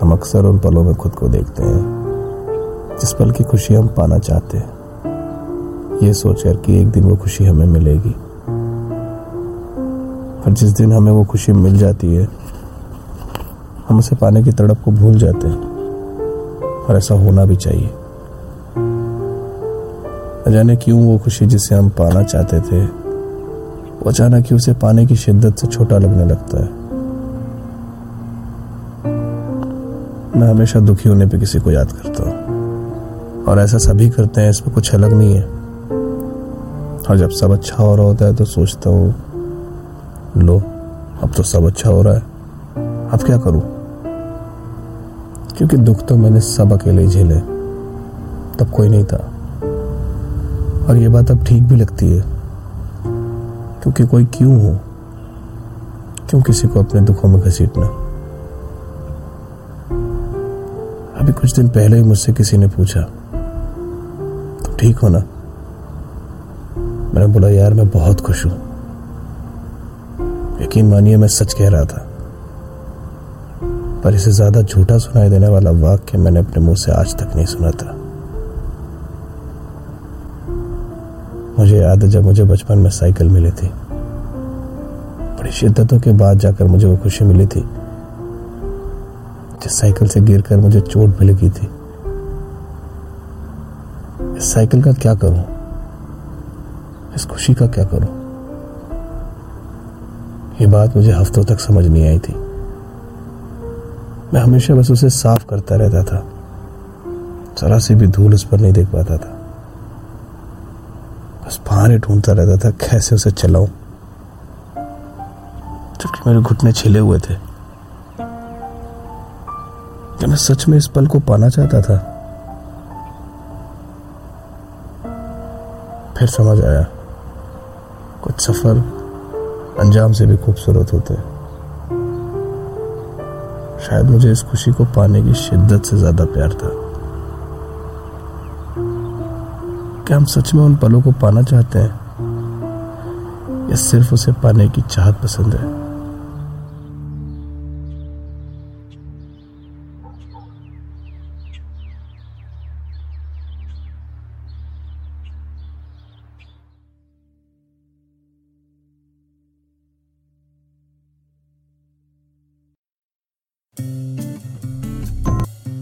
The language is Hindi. हम अक्सर उन पलों में खुद को देखते हैं जिस पल की खुशी हम पाना चाहते हैं, ये सोचकर कि एक दिन वो खुशी हमें मिलेगी। पर जिस दिन हमें वो खुशी मिल जाती है, हम उसे पाने की तड़प को भूल जाते हैं, और ऐसा होना भी चाहिए। न जाने क्यों वो खुशी जिसे हम पाना चाहते थे, वो अचानक ही उसे पाने की शिद्दत से छोटा लगने लगता है। मैं हमेशा दुखी होने पे किसी को याद करता हूँ, और ऐसा सभी करते हैं, इसमें कुछ अलग नहीं है। और जब सब अच्छा हो रहा होता है तो सोचता हूँ, लो अब तो सब अच्छा हो रहा है, अब क्या करूँ, क्योंकि दुख तो मैंने सब अकेले ही झेले, तब कोई नहीं था। और ये बात अब ठीक भी लगती है, क्योंकि कोई क्यों हो, क्यों किसी को अपने दुखों में घसीटना। अभी कुछ दिन पहले ही मुझसे किसी ने पूछा, तुम ठीक हो ना? मैंने बोला, यार मैं बहुत खुश हूं। यकीन मानिए मैं सच कह रहा था, पर इसे ज्यादा झूठा सुनाई देने वाला वाक्य मैंने अपने मुंह से आज तक नहीं सुना था। मुझे याद है जब मुझे बचपन में साइकिल मिली थी, बड़ी शिद्दतों के बाद जाकर मुझे वो खुशी मिली थी। जिस साइकिल से गिरकर मुझे चोट भी लगी थी, इस साइकिल का क्या करूं, इस खुशी का क्या करूं, ये बात मुझे हफ्तों तक समझ नहीं आई थी। मैं हमेशा बस उसे साफ करता रहता था, जरा सी भी धूल उस पर नहीं देख पाता था। बस बहाने ढूंढता रहता था कैसे उसे चलाऊं, जबकि मेरे घुटने छिले हुए थे। मैं सच में इस पल को पाना चाहता था। फिर समझ आया, कुछ सफर अंजाम से भी खूबसूरत होते हैं। शायद मुझे इस खुशी को पाने की शिद्दत से ज्यादा प्यार था। क्या हम सच में उन पलों को पाना चाहते हैं, या सिर्फ उसे पाने की चाहत पसंद है?